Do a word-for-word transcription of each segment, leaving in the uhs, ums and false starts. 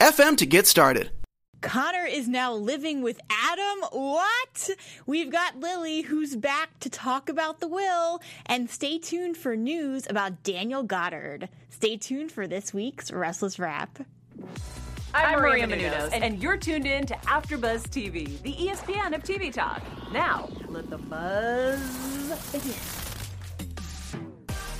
f m to get started. Connor is now living with Adam. What? We've got Lily, who's back to talk about the will, and stay tuned for news about Daniel Goddard. Stay tuned for this week's Restless Wrap. I'm, I'm Maria Menounos, and, and you're tuned in to After Buzz T V, the E S P N of T V talk. Now, let the buzz begin.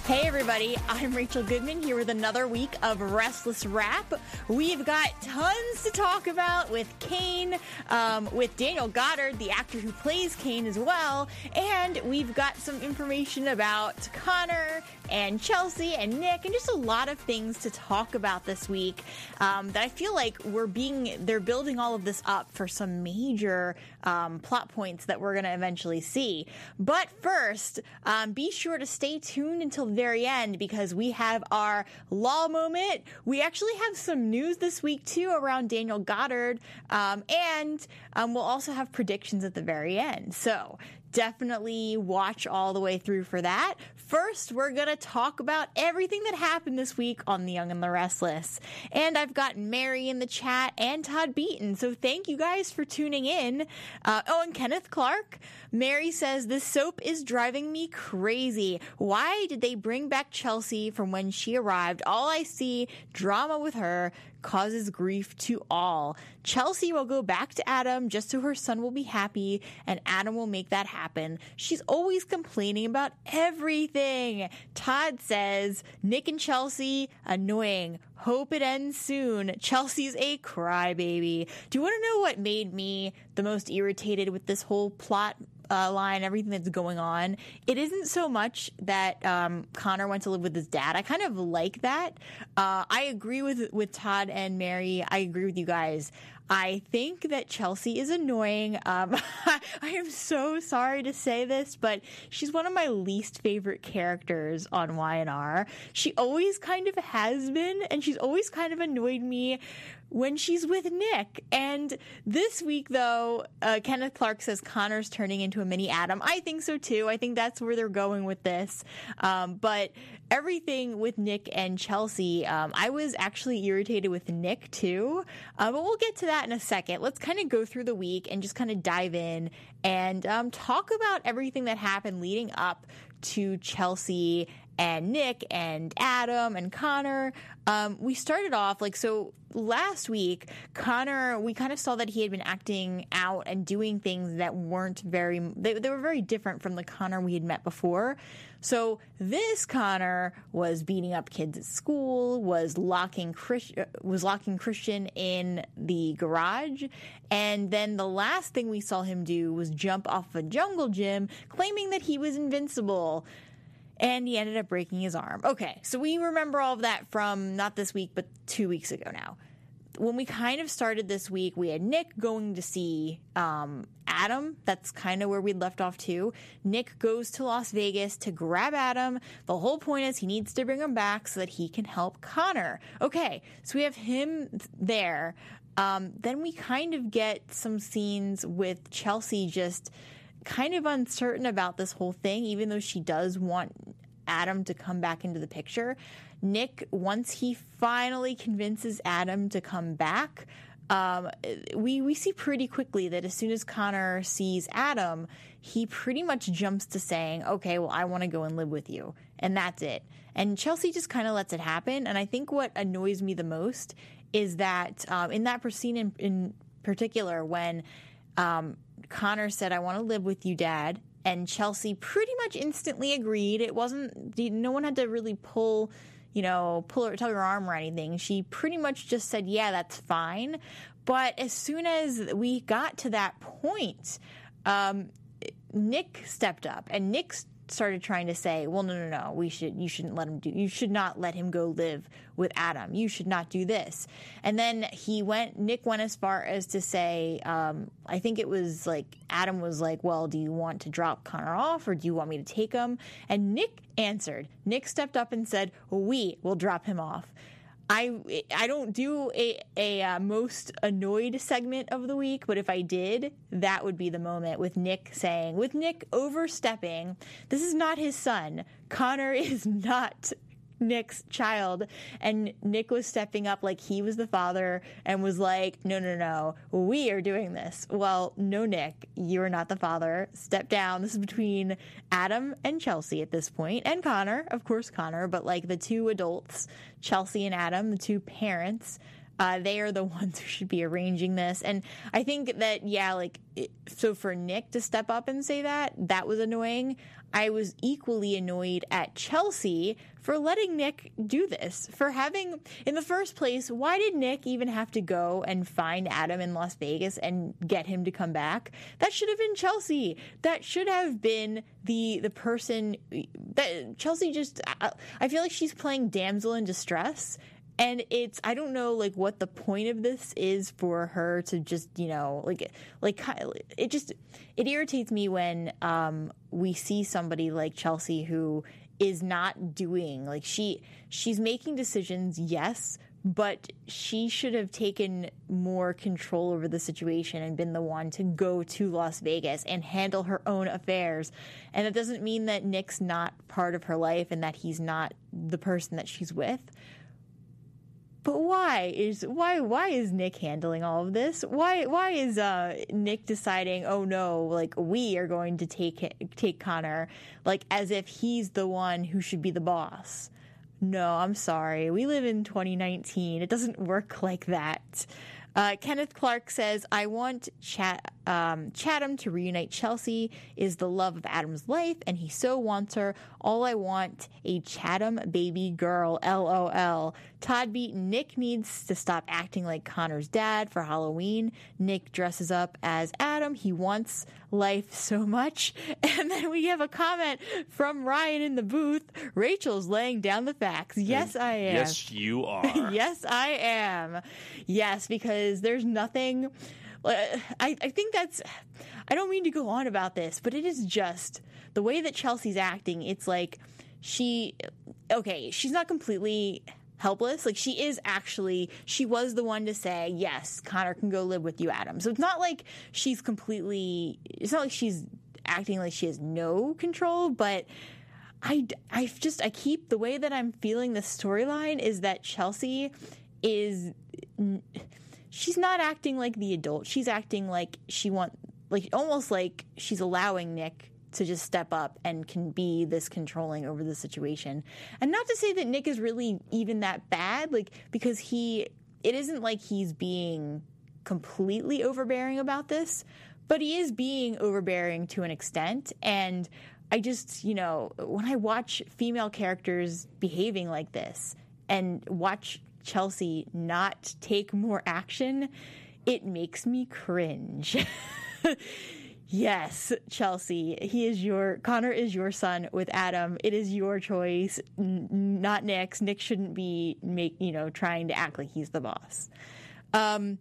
Hey everybody, I'm Rachel Goodman here with another week of Restless Wrap. We've got tons to talk about with Cane, um, with Daniel Goddard, the actor who plays Cane as well, and we've got some information about Connor and Chelsea and Nick, and just a lot of things to talk about this week um, that I feel like we're being, they're building all of this up for some major um, plot points that we're going to eventually see. But first, um, be sure to stay tuned until the very end because we have our law moment. We actually have some news this week too around Daniel Goddard, um, and um, we'll also have predictions at the very end. So definitely watch all the way through for that. First, we're going to talk about everything that happened this week on The Young and the Restless. And I've got Mary in the chat and Todd Beaton. So thank you guys for tuning in. Uh, oh, and Kenneth Clark. Mary says, this soap is driving me crazy. Why did they bring back Chelsea from when she arrived? All I see, drama with her, causes grief to all. Chelsea will go back to Adam just so her son will be happy, and Adam will make that happen. She's always complaining about everything. Todd says, Nick and Chelsea, annoying. Hope it ends soon. Chelsea's a crybaby. Do you want to know what made me the most irritated with this whole plot Uh, line, everything that's going on? It isn't so much that um, Connor went to live with his dad. I kind of like that. Uh, I agree with, with Todd and Mary. I agree with you guys. I think that Chelsea is annoying. Um, I am so sorry to say this, but she's one of my least favorite characters on Y and R. She always kind of has been, and she's always kind of annoyed me when she's with Nick. And this week, though, uh, Kenneth Clark says Connor's turning into a mini Adam. I think so, too. I think that's where they're going with this. Um, but everything with Nick and Chelsea, um, I was actually irritated with Nick, too. Uh, but we'll get to that in a second. Let's kind of go through the week and just kind of dive in and um, talk about everything that happened leading up to Chelsea and Nick and Adam and Connor. Um, we started off like, so last week, Connor, we kind of saw that he had been acting out and doing things that weren't very, they, they were very different from the Connor we had met before. So this Connor was beating up kids at school, was locking Chris, was locking Christian in the garage. And then the last thing we saw him do was jump off a jungle gym, claiming that he was invincible. And he ended up breaking his arm. Okay, so we remember all of that from not this week, but two weeks ago now. When we kind of started this week, we had Nick going to see um, Adam. That's kind of where we left off too. Nick goes to Las Vegas to grab Adam. The whole point is he needs to bring him back so that he can help Connor. Okay, so we have him there. Um, then we kind of get some scenes with Chelsea just kind of uncertain about this whole thing, even though she does want Adam to come back into the picture. Nick, once he finally convinces Adam to come back, um, we, we see pretty quickly that as soon as Connor sees Adam, he pretty much jumps to saying, okay, well, I want to go and live with you. And that's it. And Chelsea just kind of lets it happen. And I think what annoys me the most is that um, in that scene in, in particular when um, Connor said, "I want to live with you, Dad," and Chelsea pretty much instantly agreed. It wasn't, no one had to really pull, you know, pull her, tug her arm or anything. She pretty much just said, "Yeah, that's fine." But as soon as we got to that point, um, Nick stepped up, and Nick started trying to say, "Well, no, no, no, we should, you shouldn't let him do, you should not let him go live with Adam. You should not do this." And then he went, Nick went as far as to say, um, I think it was like, Adam was like, "Well, do you want to drop Connor off, or do you want me to take him?" And Nick answered. Nick stepped up and said, "We will drop him off." I, I don't do a, a uh, most annoyed segment of the week, but if I did, that would be the moment with Nick saying, with Nick overstepping, this is not his son. Connor is not Nick's child. And Nick was stepping up like he was the father and was like, "No, no, no, we are doing this." Well, no, Nick, you are not the father. Step down. This is between Adam and Chelsea at this point, and Connor, of course, Connor, but like the two adults, Chelsea and Adam, the two parents, uh, they are the ones who should be arranging this. And I think that, yeah, like, it, so for Nick to step up and say that, that was annoying. I was equally annoyed at Chelsea for letting Nick do this, for having, in the first place, why did Nick even have to go and find Adam in Las Vegas and get him to come back? That should have been Chelsea. That should have been the the person that Chelsea just, I, I feel like she's playing damsel in distress. And it's, I don't know, like, what the point of this is for her to just, you know, like, like it just, it irritates me when um, we see somebody like Chelsea who is not doing, like, she, she's making decisions, yes, but she should have taken more control over the situation and been the one to go to Las Vegas and handle her own affairs. And that doesn't mean that Nick's not part of her life and that he's not the person that she's with. But why is why why is Nick handling all of this? Why why is uh, Nick deciding, "Oh no, like, we are going to take take Connor," like as if he's the one who should be the boss? No, I'm sorry. We live in twenty nineteen. It doesn't work like that. Uh, Kenneth Clark says, "I want Chat, um, Chatham to reunite. Chelsea is the love of Adam's life, and he so wants her. All I want, a Chatham baby girl. L O L. Todd B. Nick needs to stop acting like Connor's dad for Halloween. Nick dresses up as Adam. He wants life so much." And then we have a comment from Ryan in the booth. "Rachel's laying down the facts. Yes, I am." Yes, you are. Yes, I am. Yes, because there's nothing, I, I think that's, I don't mean to go on about this, but it is just the way that Chelsea's acting. It's like she, okay, she's not completely helpless. Like, she is actually, she was the one to say, "Yes, Connor can go live with you, Adam." So it's not like she's completely, it's not like she's acting like she has no control, but I, I just, I keep, the way that I'm feeling this storyline is that Chelsea is, she's not acting like the adult. She's acting like she want, like almost like she's allowing Nick to just step up and can be this controlling over the situation. And not to say that Nick is really even that bad, like, because he, it isn't like he's being completely overbearing about this, but he is being overbearing to an extent. And I just, you know, when I watch female characters behaving like this and watch Chelsea not take more action, it makes me cringe. Yes, Chelsea, he is your, Connor is your son with Adam. It is your choice, n- not Nick's. Nick shouldn't be make you know trying to act like he's the boss. Um,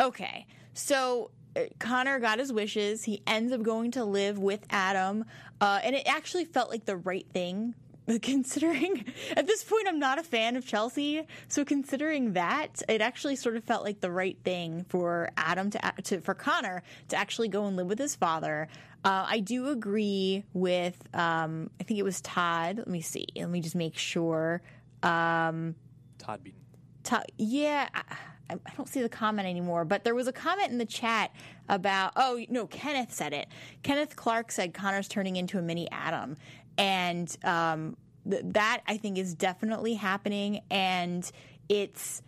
okay, so Connor got his wishes. He ends up going to live with Adam, uh, and it actually felt like the right thing. Considering at this point I'm not a fan of Chelsea, so considering that, it actually sort of felt like the right thing for Adam to, to for Connor to actually go and live with his father. Uh, I do agree with um, I think it was Todd. Let me see. Let me just make sure. Um, Todd Beaton. Todd. Yeah. I, I don't see the comment anymore, but there was a comment in the chat about, oh, no, Kenneth said it. Kenneth Clark said Connor's turning into a mini Adam. And um, th- that, I think, is definitely happening. And it's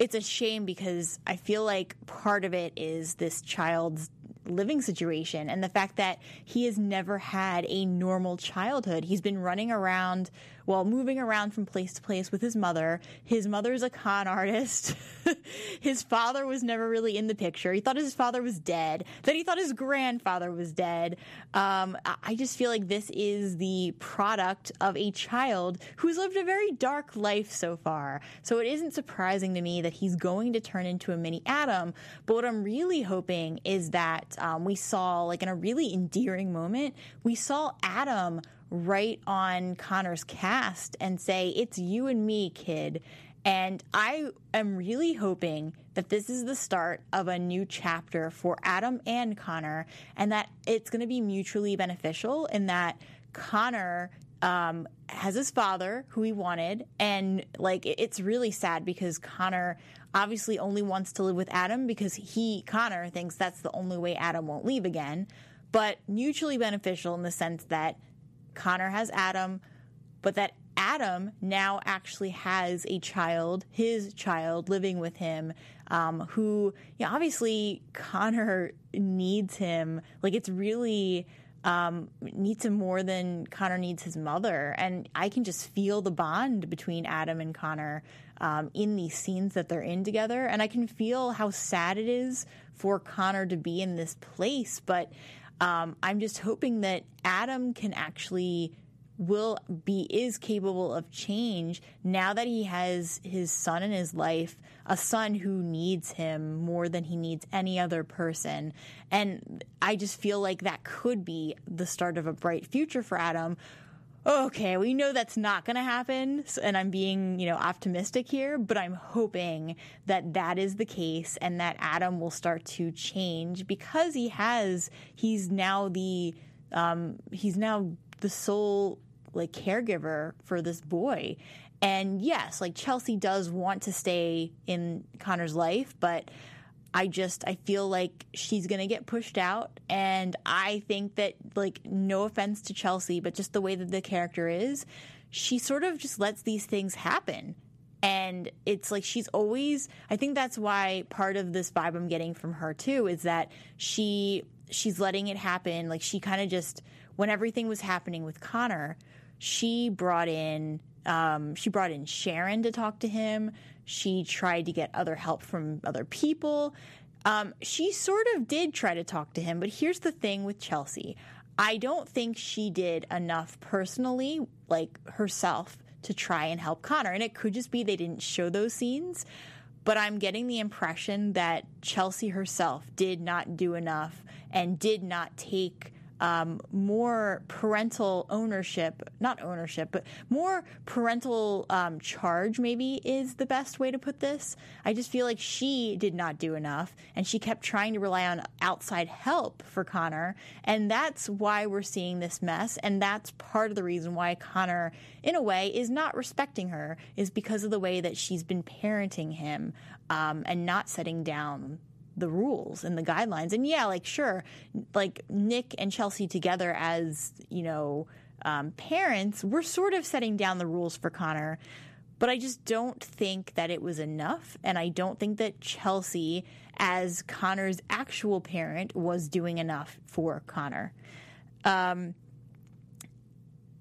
it's a shame because I feel like part of it is this child's living situation and the fact that he has never had a normal childhood. He's been running around, well, moving around from place to place with his mother. His mother's a con artist. His father was never really in the picture. He thought his father was dead. Then he thought his grandfather was dead. Um, I just feel like this is the product of a child who's lived a very dark life so far. So it isn't surprising to me that he's going to turn into a mini Adam. But what I'm really hoping is that um, we saw, like in a really endearing moment, we saw Adam right on Connor's cast and say, it's you and me, kid. And I am really hoping that this is the start of a new chapter for Adam and Connor, and that it's going to be mutually beneficial in that Connor um, has his father who he wanted. And like, it's really sad because Connor obviously only wants to live with Adam because he, Connor, thinks that's the only way Adam won't leave again, but mutually beneficial in the sense that Connor has Adam, but that Adam now actually has a child, his child, living with him, um, who, you know, obviously Connor needs him. Like, it's really um, needs him more than Connor needs his mother. And I can just feel the bond between Adam and Connor um, in these scenes that they're in together. And I can feel how sad it is for Connor to be in this place. But Um, I'm just hoping that Adam can actually will be is capable of change now that he has his son in his life, a son who needs him more than he needs any other person. And I just feel like that could be the start of a bright future for Adam. Okay, we know that's not going to happen, and I'm being, you know, optimistic here, but I'm hoping that that is the case and that Adam will start to change because he has, he's now the, um, he's now the sole, like, caregiver for this boy. And yes, like, Chelsea does want to stay in Connor's life, but I just, I feel like she's going to get pushed out, and I think that, like, no offense to Chelsea, but just the way that the character is, she sort of just lets these things happen, and it's like she's always, I think that's why part of this vibe I'm getting from her, too, is that she she's letting it happen. Like, she kind of just, when everything was happening with Connor, she brought in, um, she brought in Sharon to talk to him. She tried to get other help from other people. Um, she sort of did try to talk to him, but here's the thing with Chelsea. I don't think she did enough personally, like herself, to try and help Connor. And it could just be they didn't show those scenes, but I'm getting the impression that Chelsea herself did not do enough and did not take Um, more parental ownership, not ownership, but more parental um, charge maybe is the best way to put this. I just feel like she did not do enough, and she kept trying to rely on outside help for Connor, and that's why we're seeing this mess, and that's part of the reason why Connor, in a way, is not respecting her, is because of the way that she's been parenting him um, and not setting down the rules and the guidelines. And yeah, like, sure, like Nick and Chelsea together as, you know, um, parents, we're sort of setting down the rules for Connor, but I just don't think that it was enough. And I don't think that Chelsea, as Connor's actual parent, was doing enough for Connor. Um,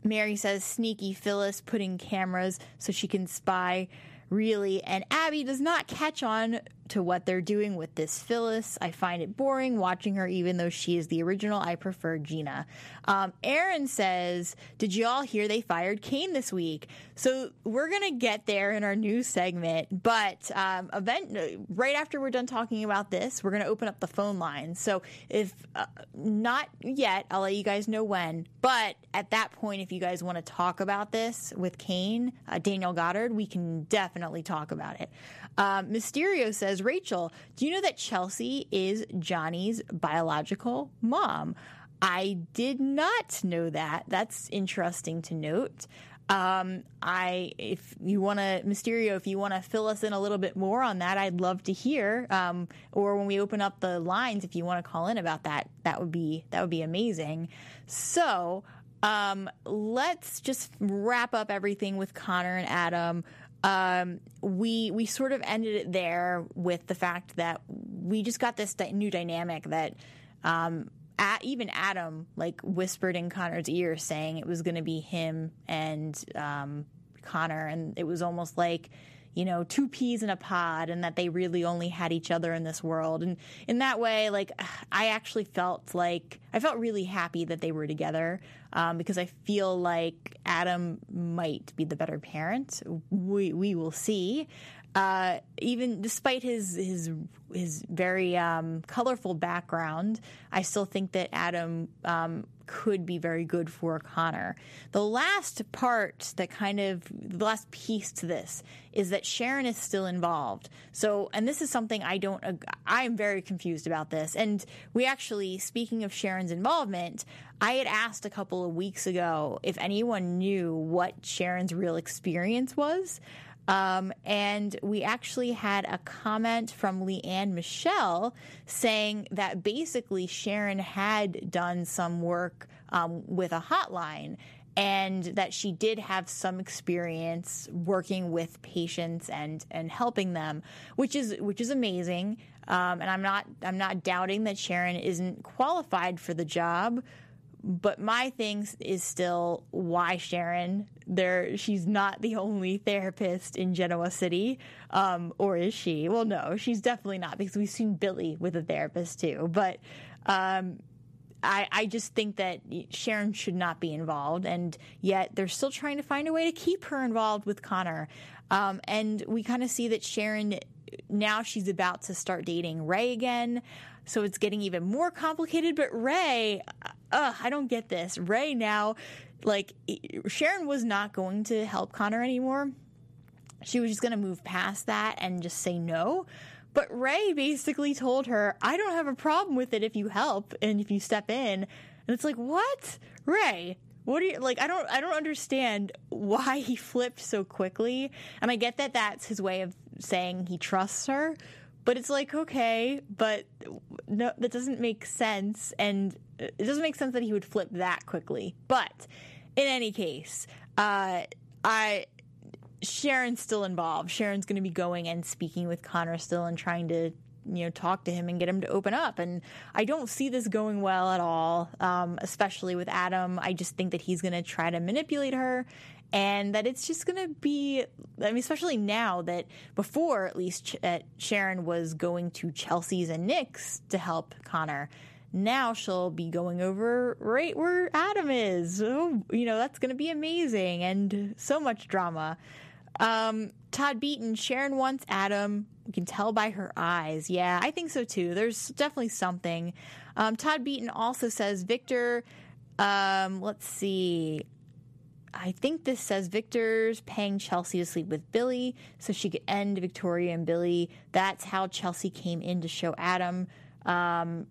Mary says, sneaky Phyllis putting cameras so she can spy. Really, and Abby does not catch on to what they're doing with this Phyllis. I find it boring watching her, even though she is the original. I prefer Gina. Um, Aaron says, did you all hear they fired Cane this week? So we're going to get there in our new segment, but um, event right after we're done talking about this, we're going to open up the phone line. So if uh, not yet, I'll let you guys know when, but at that point, if you guys want to talk about this with Cane, uh, Daniel Goddard, we can definitely talk about it. Um, Mysterio says, Rachel, do you know that Chelsea is Johnny's biological mom? I did not know that. That's interesting to note. Um, I, if you want to, Mysterio, if you want to fill us in a little bit more on that, I'd love to hear. Um, or when we open up the lines, if you want to call in about that, that would be, that would be amazing. So, um, let's just wrap up everything with Connor and Adam. um, we we sort of ended it there with the fact that we just got this di- new dynamic that um, at, even Adam like whispered in Connor's ear saying it was going to be him and um, Connor, and it was almost like, you know, two peas in a pod, and that they really only had each other in this world. And in that way, like, I actually felt like I felt really happy that they were together, um, because I feel like Adam might be the better parent. We we will see. Uh, even despite his his his very um, colorful background, I still think that Adam um, could be very good for Connor. The last part that kind of the last piece to this is that Sharon is still involved. So, and this is something I don't. I am very confused about this. And we actually, speaking of Sharon's involvement, I had asked a couple of weeks ago if anyone knew what Sharon's real experience was. Um, and we actually had a comment from Leanne Michelle saying that basically Sharon had done some work um, with a hotline, and that she did have some experience working with patients and, and helping them, which is which is amazing. Um, and I'm not I'm not doubting that Sharon isn't qualified for the job. But my thing is still, why Sharon? There, she's not the only therapist in Genoa City, um, or is she? Well, no, she's definitely not, because we've seen Billy with a therapist too. But um, I, I just think that Sharon should not be involved, and yet they're still trying to find a way to keep her involved with Connor. Um, and we kind of see that Sharon, now she's about to start dating Rey again, so it's getting even more complicated. But Rey, ugh, I don't get this. Rey now, like, Sharon was not going to help Connor anymore. She was just going to move past that and just say no. But Rey basically told her, I don't have a problem with it if you help and if you step in. And it's like, what? Rey, what are you, like, I don't, I don't understand why he flipped so quickly. And I get that that's his way of saying he trusts her. But it's like, okay, but no, that doesn't make sense, and it doesn't make sense that he would flip that quickly. But in any case, uh, I Sharon's still involved. Sharon's going to be going and speaking with Connor still, and trying to, you know, talk to him and get him to open up. And I don't see this going well at all, um, especially with Adam. I just think that he's going to try to manipulate her. And that it's just going to be, I mean, especially now that before, at least, Ch- uh, Sharon was going to Chelsea's and Nick's to help Connor. Now she'll be going over right where Adam is. Oh, you know, that's going to be amazing, and so much drama. Um, Todd Beaton, Sharon wants Adam. You can tell by her eyes. Yeah, I think so, too. There's definitely something. Um, Todd Beaton also says, Victor, um, let's see. I think this says Victor's paying Chelsea to sleep with Billy so she could end Victoria and Billy. That's how Chelsea came in to show Adam um,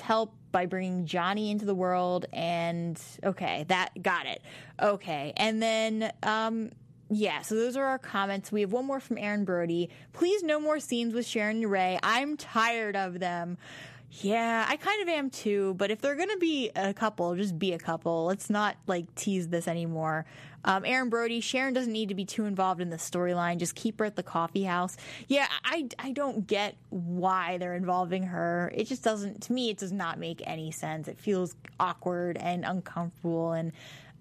help by bringing Johnny into the world. And okay, that got it. Okay. And then, um, yeah, so those are our comments. We have one more from Aaron Brody. Please, no more scenes with Sharon and Rey. I'm tired of them. Yeah, I kind of am too, but if they're going to be a couple, just be a couple. Let's not, like, tease this anymore. Um, Aaron Brody, Sharon doesn't need to be too involved in the storyline. Just keep her at the coffee house. Yeah, I, I don't get why they're involving her. It just doesn't, to me, it does not make any sense. It feels awkward and uncomfortable. And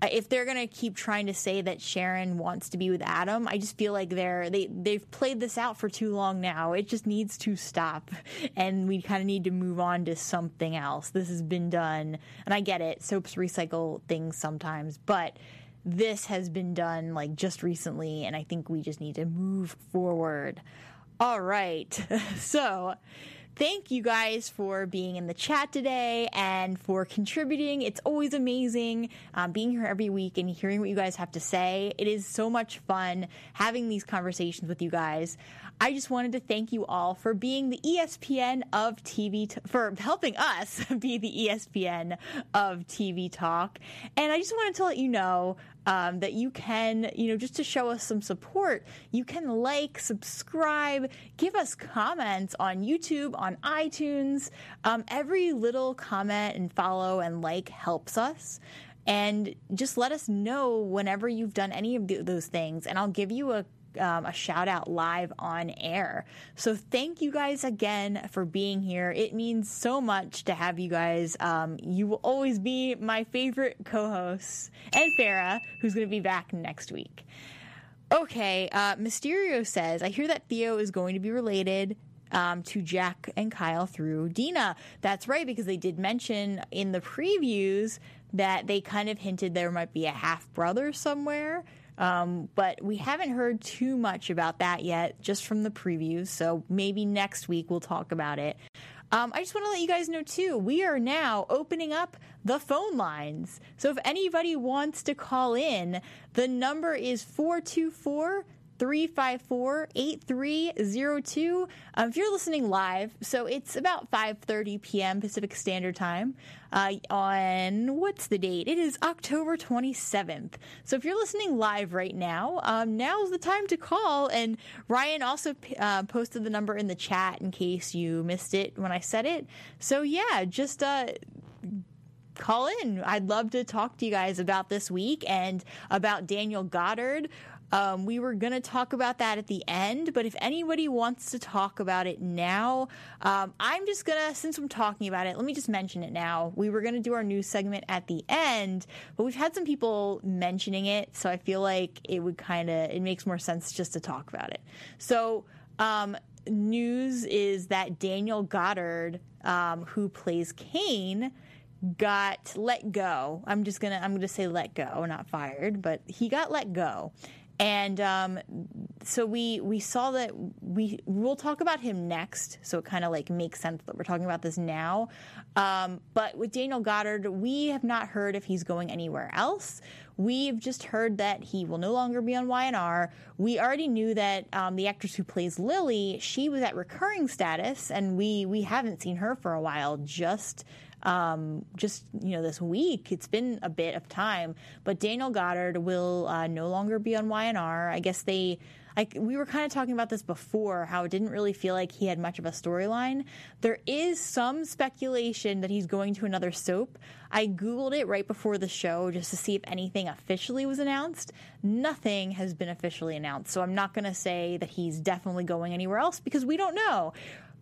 if they're going to keep trying to say that Sharon wants to be with Adam, I just feel like they're, they, they've played this out for too long now. It just needs to stop, and we kind of need to move on to something else. This has been done, and I get it. Soaps recycle things sometimes, but this has been done, like, just recently, and I think we just need to move forward. All right. So thank you guys for being in the chat today and for contributing. It's always amazing um, being here every week and hearing what you guys have to say. It is so much fun having these conversations with you guys. I just wanted to thank you all for being the E S P N of T V, t- for helping us be the E S P N of T V talk. And I just wanted to let you know Um, that you can, you know, just to show us some support, you can like, subscribe, give us comments on YouTube, on iTunes. Um, every little comment and follow and like helps us. And just let us know whenever you've done any of th- those things. And I'll give you a um, a shout out live on air. So thank you guys again for being here. It means so much to have you guys. Um, you will always be my favorite co-hosts, and Farah, who's going to be back next week. Okay, uh, Mysterio says, I hear that Theo is going to be related Um, to Jack and Kyle through Dina. That's right, because they did mention in the previews that they kind of hinted there might be a half-brother somewhere, um, but we haven't heard too much about that yet, just from the previews, so maybe next week we'll talk about it. Um, I just want to let you guys know, too, we are now opening up the phone lines. So if anybody wants to call in, the number is four two four, three five four, eight three zero two. Um, if you're listening live, so it's about five thirty p.m. Pacific Standard Time uh, on, what's the date? It is October twenty-seventh. So if you're listening live right now, um, now's the time to call. And Ryan also uh, posted the number in the chat in case you missed it when I said it. So yeah, just uh, call in. I'd love to talk to you guys about this week and about Daniel Goddard. Um, we were going to talk about that at the end, but if anybody wants to talk about it now, um, I'm just going to, since I'm talking about it, let me just mention it now. We were going to do our news segment at the end, but we've had some people mentioning it, so I feel like it would kind of, it makes more sense just to talk about it. So, um, news is that Daniel Goddard, um, who plays Cane, got let go. I'm just going to, I'm going to say let go, not fired, but he got let go. And um, so we we saw that we we'll talk about him next. So it kind of like makes sense that we're talking about this now. Um, but with Daniel Goddard, we have not heard if he's going anywhere else. We've just heard that he will no longer be on Y and R. We already knew that um, the actress who plays Lily, she was at recurring status, and we we haven't seen her for a while. Just. Um, just, you know, this week, it's been a bit of time, but Daniel Goddard will uh, no longer be on Y and R. I guess they, like, we were kind of talking about this before, how it didn't really feel like he had much of a storyline. There is some speculation that he's going to another soap. I Googled it right before the show just to see if anything officially was announced. Nothing has been officially announced, so I'm not going to say that he's definitely going anywhere else because we don't know.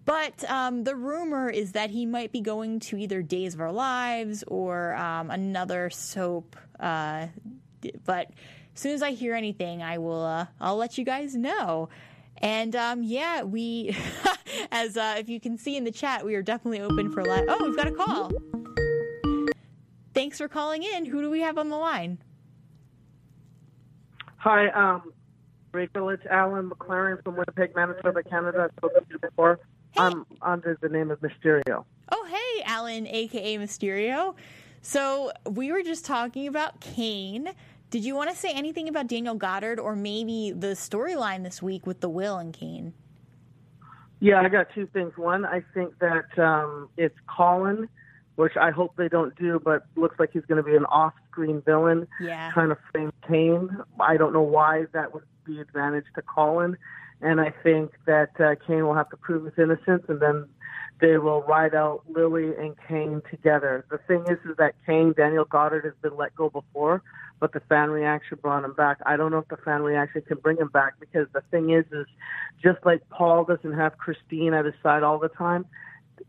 But um, the rumor is that he might be going to either Days of Our Lives or um, another soap. Uh, but as soon as I hear anything, I will. Uh, I'll let you guys know. And um, yeah, we, as uh, if you can see in the chat, we are definitely open for live. Oh, we've got a call. Thanks for calling in. Who do we have on the line? Hi, um, Rachel. It's Alan McLaren from Winnipeg, Manitoba, Canada. I've spoken to you before. Hey. I'm under the name of Mysterio. Oh, hey, Alan, a k a. Mysterio. So we were just talking about Cane. Did you want to say anything about Daniel Goddard or maybe the storyline this week with the Will and Cane? Yeah, I got two things. One, I think that um, it's Colin, which I hope they don't do, but looks like he's going to be an off-screen villain yeah. trying to frame Cane. I don't know why that would be advantage to Colin. And I think that uh, Cane will have to prove his innocence, and then they will ride out Lily and Cane together. The thing is, is that Cane, Daniel Goddard, has been let go before, but the fan reaction brought him back. I don't know if the fan reaction can bring him back, because the thing is, is just like Paul doesn't have Christine at his side all the time,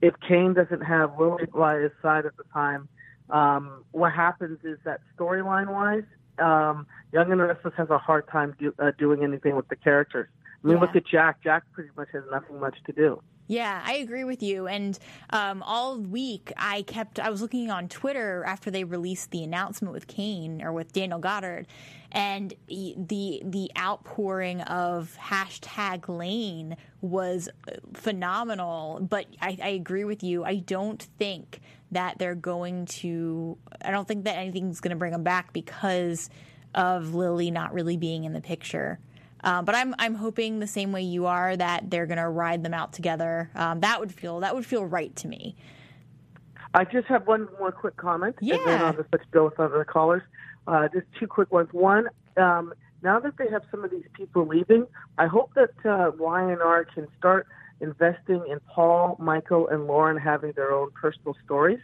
if Cane doesn't have Lily by his side at the time, um, what happens is that storyline-wise, um, Young and the Restless has a hard time do, uh, doing anything with the characters. I mean, yeah. Look at Jack. Jack pretty much has nothing much to do. Yeah, I agree with you. And um, all week I kept, I was looking on Twitter after they released the announcement with Cane or with Daniel Goddard, and the the outpouring of hashtag Lane was phenomenal. But I, I agree with you. I don't think that they're going to, I don't think that anything's going to bring them back because of Lily not really being in the picture. Um, but I'm I'm hoping the same way you are that they're going to ride them out together. Um, that would feel that would feel right to me. I just have one more quick comment. Yeah. And then I'll just let you go with other callers. Uh, just two quick ones. One, um, now that they have some of these people leaving, I hope that uh, Y and R can start investing in Paul, Michael, and Lauren having their own personal stories.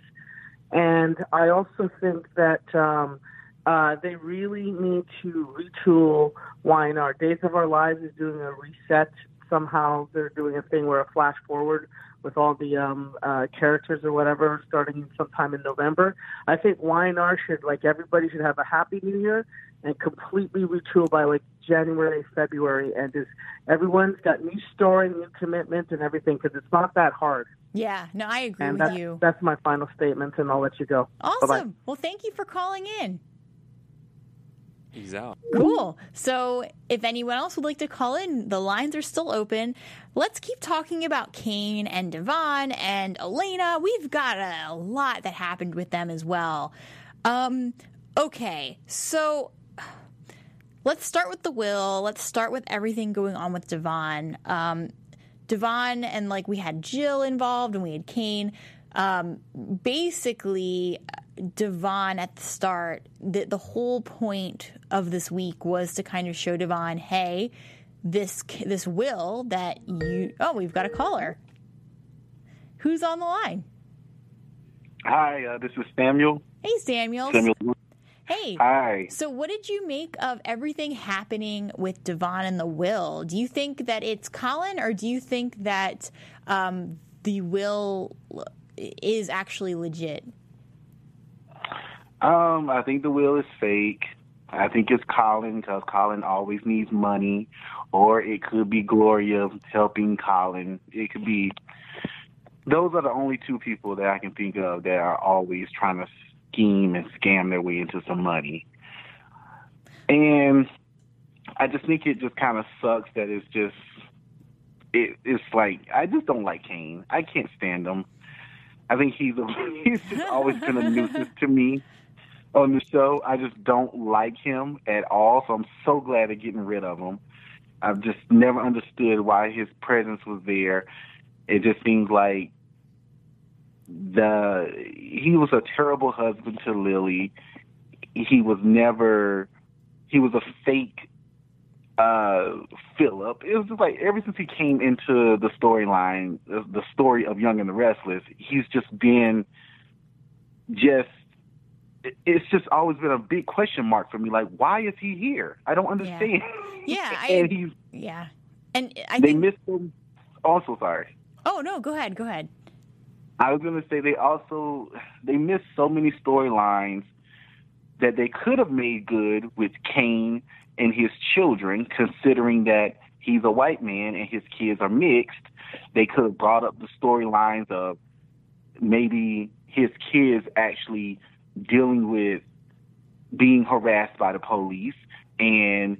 And I also think that um, Uh, they really need to retool Y and R. Days of Our Lives is doing a reset. Somehow they're doing a thing where a flash forward with all the um, uh, characters or whatever starting sometime in November. I think Y and R should, like, everybody should have a happy new year and completely retool by, like, January, February. And just everyone's got new story, new commitments and everything, because it's not that hard. Yeah, no, I agree and with that's, you. That's my final statement, and I'll let you go. Awesome. Bye-bye. Well, thank you for calling in. He's out. Cool. So if anyone else would like to call in, the lines are still open. Let's keep talking about Cane and Devon and Elena. We've got a lot that happened with them as well. Um, okay, so let's start with the will. Let's start with everything going on with Devon. Um, Devon and, like, we had Jill involved and we had Cane. Um, basically... Devon at the start, the, the whole point of this week was to kind of show Devon, hey, this this will that you... Oh, we've got a caller. Who's on the line? Hi, uh, this is Samuel. Hey, Samuel. Samuel. Hey. Hi. So what did you make of everything happening with Devon and the will? Do you think that it's Colin, or do you think that um, the will is actually legit? Um, I think the will is fake. I think it's Colin, because Colin always needs money, or it could be Gloria helping Colin. It could be. Those are the only two people that I can think of that are always trying to scheme and scam their way into some money. And I just think it just kind of sucks that it's just. It, it's like I just don't like Cane. I can't stand him. I think he's he's just always been a nuisance to me. On the show, I just don't like him at all, so I'm so glad they're getting rid of him. I've just never understood why his presence was there. It just seems like the he was a terrible husband to Lily. He was never, he was a fake uh, Philip. It was just like ever since he came into the storyline, the story of Young and the Restless, he's just been just, it's just always been a big question mark for me. Like, why is he here? I don't understand. Yeah, yeah. and I, he's yeah, and I they think... missed him. Also, sorry. Oh no, go ahead, go ahead. I was gonna say they also they missed so many storylines that they could have made good with Cane and his children, considering that he's a white man and his kids are mixed. They could have brought up the storylines of maybe his kids actually dealing with being harassed by the police and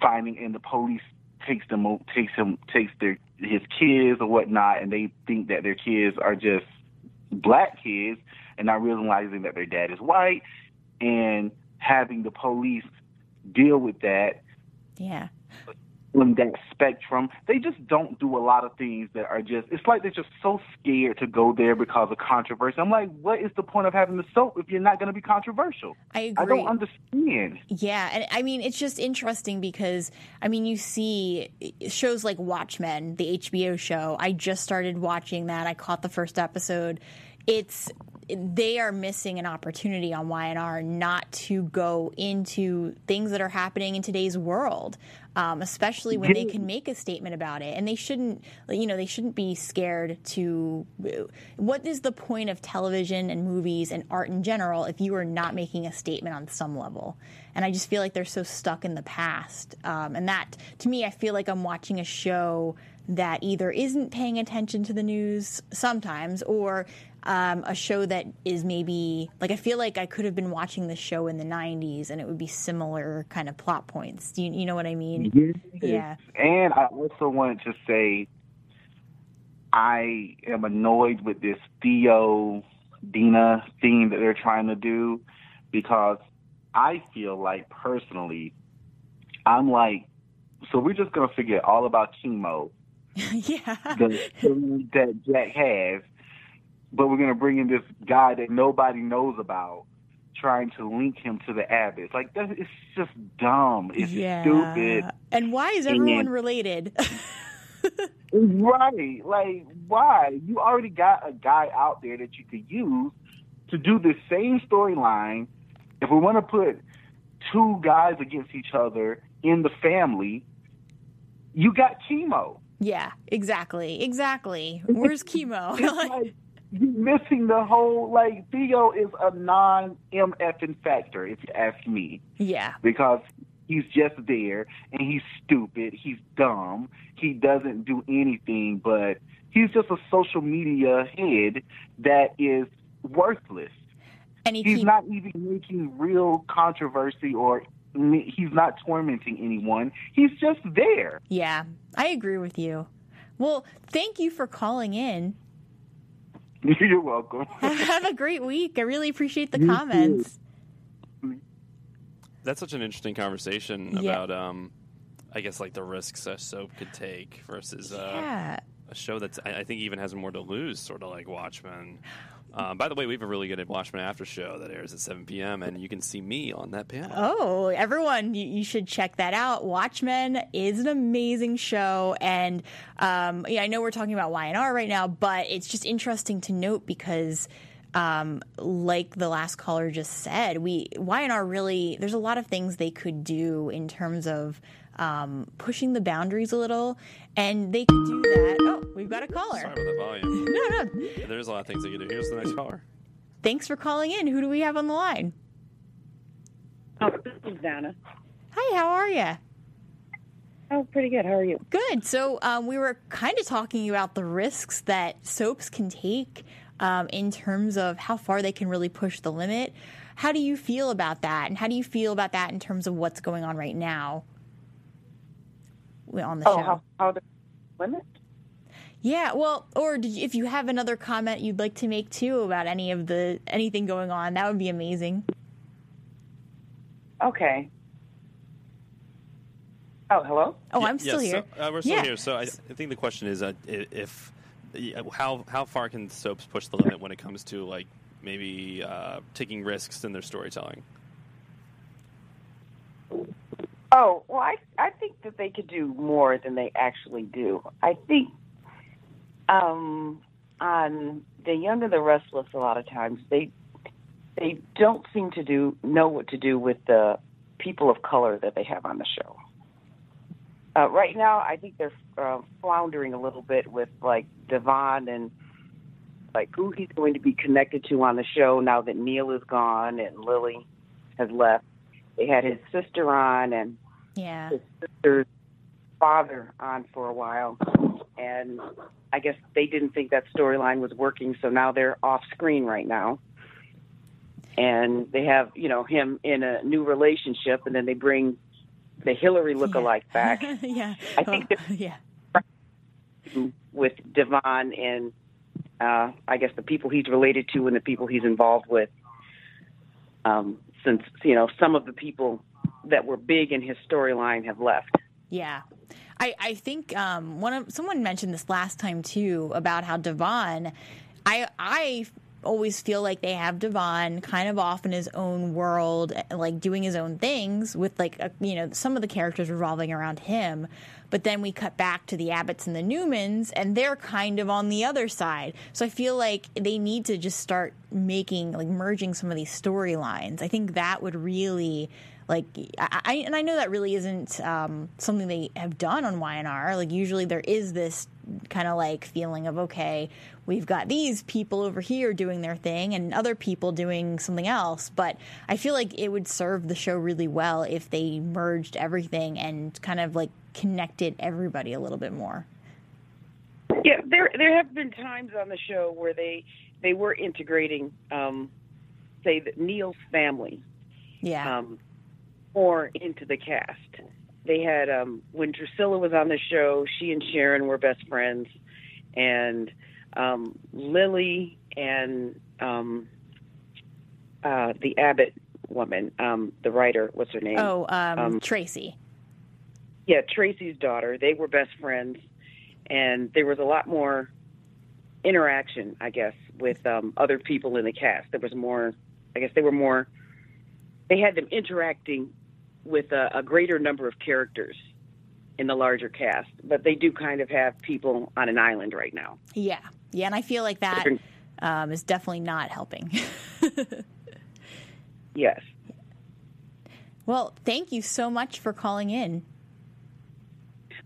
finding, and the police takes them, takes him, takes their his kids or whatnot, and they think that their kids are just black kids, and not realizing that their dad is white, and having the police deal with that. Yeah. On that spectrum, they just don't do a lot of things that are just, it's like they're just so scared to go there because of controversy. I'm like, what is the point of having the soap if you're not going to be controversial? I agree. I don't understand. Yeah, and I mean, it's just interesting because, I mean, you see shows like Watchmen, the H B O show. I just started watching that. I caught the first episode. It's... They are missing an opportunity on Y and R not to go into things that are happening in today's world, um, especially when they can make a statement about it. And they shouldn't, you know, they shouldn't be scared to. What is the point of television and movies and art in general if you are not making a statement on some level? And I just feel like they're so stuck in the past. Um, and that, to me, I feel like I'm watching a show that either isn't paying attention to the news sometimes, or um, a show that is maybe, like, I feel like I could have been watching this show in the nineties and it would be similar kind of plot points. Do you, you know what I mean? Yes. Yeah. And I also wanted to say I am annoyed with this Theo, Dina theme that they're trying to do, because I feel like, personally, I'm like, so we're just going to forget all about chemo. Yeah. The thing that Jack has, but we're going to bring in this guy that nobody knows about, trying to link him to the Abbott. Like, that, it's just dumb. It's yeah. stupid. And why is everyone and, related? Right. Like, why? You already got a guy out there that you could use to do the same storyline If we want to put two guys against each other in the family, you got chemo. Yeah, exactly. Exactly. Where's chemo? It's like, you're missing the whole, like, Theo is a non-MFing factor, if you ask me. Yeah. Because he's just there, and he's stupid, he's dumb, he doesn't do anything, but he's just a social media head that is worthless. And he he's keep... not even making real controversy, or he's not tormenting anyone. He's just there. Yeah, I agree with you. Well, thank you for calling in. You're welcome. Have a great week. I really appreciate the you comments. Too. That's such an interesting conversation yeah. about, um, I guess, like the risks a soap could take versus uh, yeah. a show that's I think even has more to lose, sort of like Watchmen. Um, by the way, we have a really good Watchmen after show that airs at seven p.m., and you can see me on that panel. Oh, everyone, you, you should check that out. Watchmen is an amazing show, and um, yeah, I know we're talking about Y and R right now, but it's just interesting to note because, um, like the last caller just said, we Y and R really, there's a lot of things they could do in terms of um, pushing the boundaries a little, and they could do that. Oh, we've got a caller. Sorry about the volume. No, no. There's a lot of things that you do. Here's the next caller. Thanks for calling in. Who do we have on the line? Oh, this is Dana. Hi, how are you? Oh, pretty good. How are you? Good. So um, we were kind of talking about the risks that soaps can take um, in terms of how far they can really push the limit. How do you feel about that? And how do you feel about that in terms of what's going on right now on the oh, show? How, how the limit? Yeah, well, or did you, if you have another comment you'd like to make too about any of the anything going on, that would be amazing. Okay. Oh, hello. Oh, yeah, I'm still yeah, here. So, uh, we're still yeah. here. So I, I think the question is, uh, if how how far can soaps push the limit when it comes to like maybe uh, taking risks in their storytelling? Oh well, I I think that they could do more than they actually do. I think. Um, on The Young and the Restless, a lot of times they they don't seem to do know what to do with the people of color that they have on the show. Uh, right now, I think they're uh, floundering a little bit with like Devon and like who he's going to be connected to on the show now that Neil is gone and Lily has left. They had his sister on and yeah. his sister's father on for a while. And I guess they didn't think that storyline was working, so now they're off screen right now. And they have, you know, him in a new relationship, and then they bring the Hillary lookalike yeah. back. yeah, I think oh, yeah. with Devon and uh, I guess the people he's related to and the people he's involved with. Um, since you know, some of the people that were big in his storyline have left. Yeah. I, I think um, one of, someone mentioned this last time, too, about how Devon, I, I always feel like they have Devon kind of off in his own world, like doing his own things with, like, a, you know, some of the characters revolving around him. But then we cut back to the Abbotts and the Newmans, and they're kind of on the other side. So I feel like they need to just start making, like, merging some of these storylines. I think that would really... Like, I, and I know that really isn't um, something they have done on Y and R. Like, usually there is this kind of, like, feeling of, okay, we've got these people over here doing their thing and other people doing something else. But I feel like it would serve the show really well if they merged everything and kind of, like, connected everybody a little bit more. Yeah, there there have been times on the show where they, they were integrating, um, say, the Neil's family. Yeah. Um, more into the cast. They had, um, when Drusilla was on the show, she and Sharon were best friends, and um, Lily and um, uh, the Abbott woman, um, the writer, what's her name? Oh, um, um, Tracy. Yeah, Tracy's daughter. They were best friends, and there was a lot more interaction, I guess, with um, other people in the cast. There was more, I guess they were more, they had them interacting with a, a greater number of characters in the larger cast, but they do kind of have people on an island right now. Yeah. Yeah. And I feel like that um, is definitely not helping. Yes. Well, thank you so much for calling in.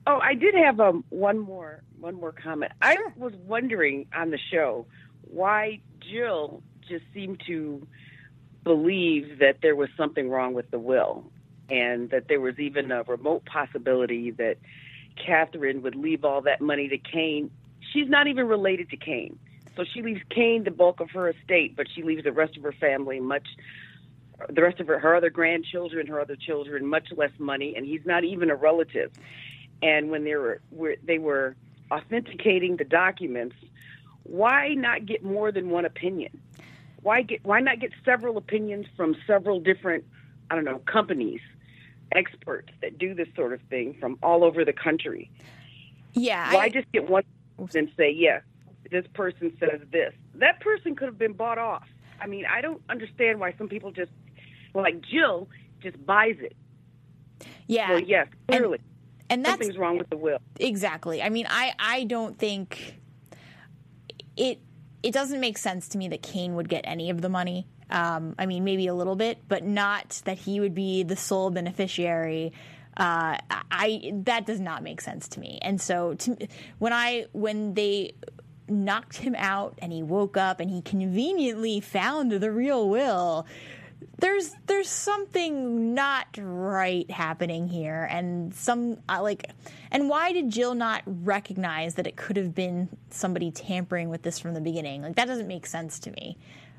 Oh, I did have um, one more one more comment. Sure. I was wondering on the show why Jill just seemed to believe that there was something wrong with the will, and that there was even a remote possibility that Catherine would leave all that money to Cane. She's not even related to Cane. So she leaves Cane the bulk of her estate, but she leaves the rest of her family much, the rest of her, her other grandchildren, her other children, much less money, and he's not even a relative. And when they were, were they were authenticating the documents, why not get more than one opinion? Why get why not get several opinions from several different, I don't know, companies, experts that do this sort of thing from all over the country? Yeah. Why I, just get one and say, yeah, this person says this. That person could have been bought off. I mean, I don't understand why some people just, well, like Jill, just buys it. Yeah. Well, yes, clearly. And- And that's, Something's wrong with the will. Exactly. I mean, I, I don't think it it doesn't make sense to me that Cane would get any of the money. Um, I mean, maybe a little bit, but not that he would be the sole beneficiary. Uh, I that does not make sense to me. And so to, when I when they knocked him out and he woke up and he conveniently found the real will, There's there's something not right happening here, and some uh, like, and why did Jill not recognize that it could have been somebody tampering with this from the beginning? Like, that doesn't make sense to me.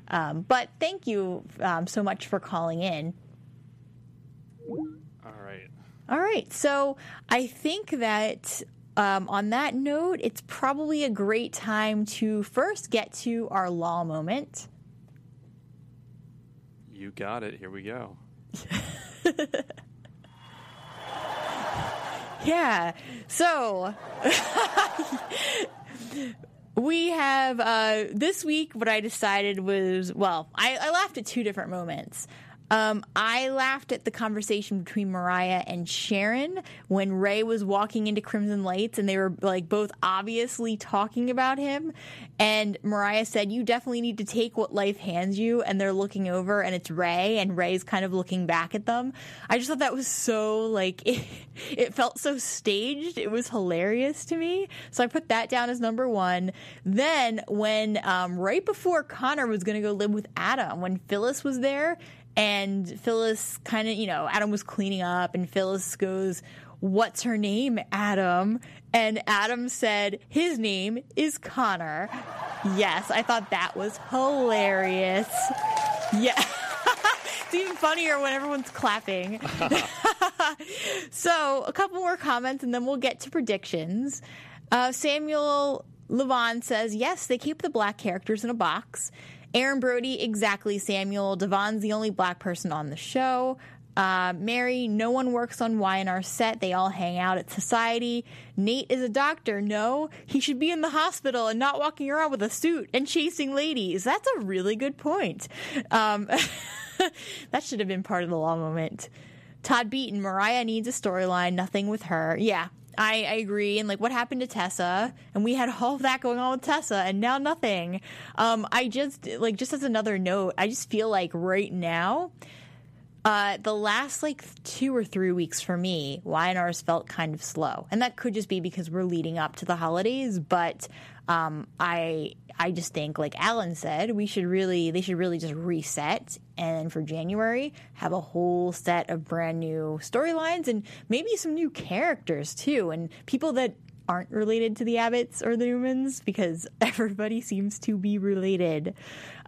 Um, but thank you um, so much for calling in. All right. All right. So I think that um, on that note, it's probably a great time to first get to our law moment. You got it. Here we go. Yeah. So we have uh, this week what I decided was, well, I, I laughed at two different moments. Um, I laughed at the conversation between Mariah and Sharon when Rey was walking into Crimson Lights and they were like both obviously talking about him, and Mariah said, "You definitely need to take what life hands you," and they're looking over and it's Rey, and Rey's kind of looking back at them. I just thought that was so like it, it felt so staged. It was hilarious to me. So I put that down as number one. Then when um, right before Connor was going to go live with Adam, when Phyllis was there, and Phyllis kind of, you know, Adam was cleaning up, and Phyllis goes, "What's her name, Adam?" And Adam said, "His name is Connor." Yes, I thought that was hilarious. Yeah. It's even funnier when everyone's clapping. So a couple more comments, and then we'll get to predictions. Uh, Samuel Levon says, yes, they keep the black characters in a box. Aaron Brody, exactly, Samuel. Devon's the only black person on the show. Uh, Mary, no one works on Y and R set. They all hang out at Society. Nate is a doctor. No, he should be in the hospital and not walking around with a suit and chasing ladies. That's a really good point. Um, that should have been part of the law moment. Todd Beaton, Mariah needs a storyline. Nothing with her. Yeah, I, I agree. And like, what happened to Tessa? And we had all of that going on with Tessa, and now nothing. Um, I just like, just as another note, I just feel like right now, uh, the last like two or three weeks for me, Y and R's felt kind of slow, and that could just be because we're leading up to the holidays. But um, I, I just think, like Alan said, we should really, they should really just reset, and for January have a whole set of brand new storylines and maybe some new characters too, and people that aren't related to the Abbotts or the Newmans, because everybody seems to be related.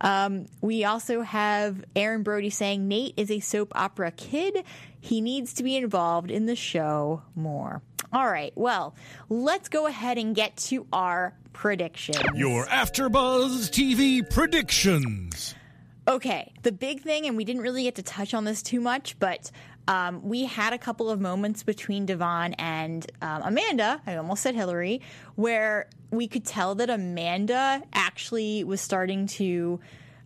Um, we also have Aaron Brody saying Nate is a soap opera kid. He needs to be involved in the show more. All right, well, let's go ahead and get to our predictions. Your After Buzz T V predictions. Okay, the big thing, and we didn't really get to touch on this too much, but um, we had a couple of moments between Devon and um, Amanda, I almost said Hillary, where we could tell that Amanda actually was starting to,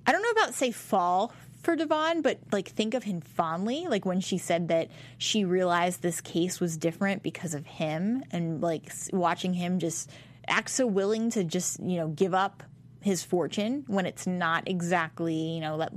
I don't know about say fall for Devon, but like think of him fondly, like when she said that she realized this case was different because of him, and like watching him just act so willing to just, you know, give up his fortune when it's not exactly, you know, that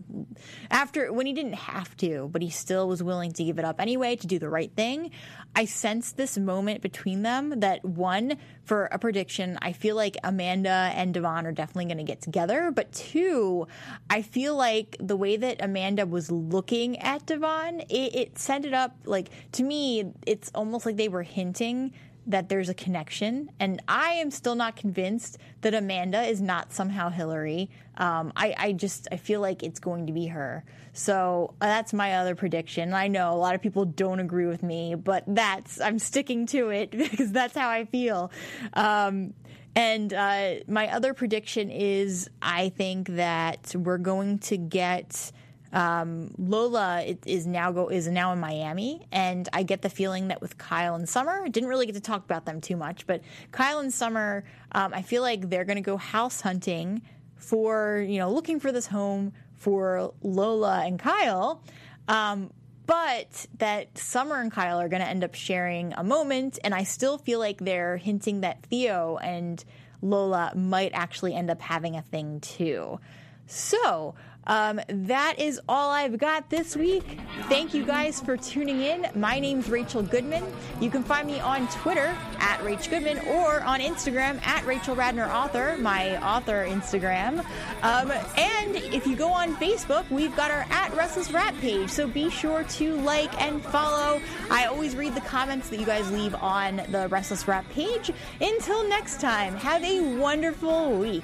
after when he didn't have to, but he still was willing to give it up anyway to do the right thing. I sense this moment between them that, one, for a prediction, I feel like Amanda and Devon are definitely going to get together. But two, I feel like the way that Amanda was looking at Devon, it, it set it up like, to me, it's almost like they were hinting that there's a connection, and I am still not convinced that Amanda is not somehow Hillary. Um, I, I just, I feel like it's going to be her. So uh, that's my other prediction. I know a lot of people don't agree with me, but that's, I'm sticking to it because that's how I feel. Um, and uh, my other prediction is I think that we're going to get... Um, Lola is now go is now in Miami, and I get the feeling that with Kyle and Summer, I didn't really get to talk about them too much, but Kyle and Summer, um, I feel like they're going to go house hunting for, you know, looking for this home for Lola and Kyle, um, but that Summer and Kyle are going to end up sharing a moment, and I still feel like they're hinting that Theo and Lola might actually end up having a thing too. So... Um, that is all I've got this week. Thank you guys for tuning in. My name's Rachel Goodman. You can find me on Twitter at Rach Goodman or on Instagram at Rachel Radner Author, my author Instagram. Um, and if you go on Facebook, we've got our at Restless Rat page, so be sure to like and follow. I always read the comments that you guys leave on the Restless Rat page. Until next time, have a wonderful week.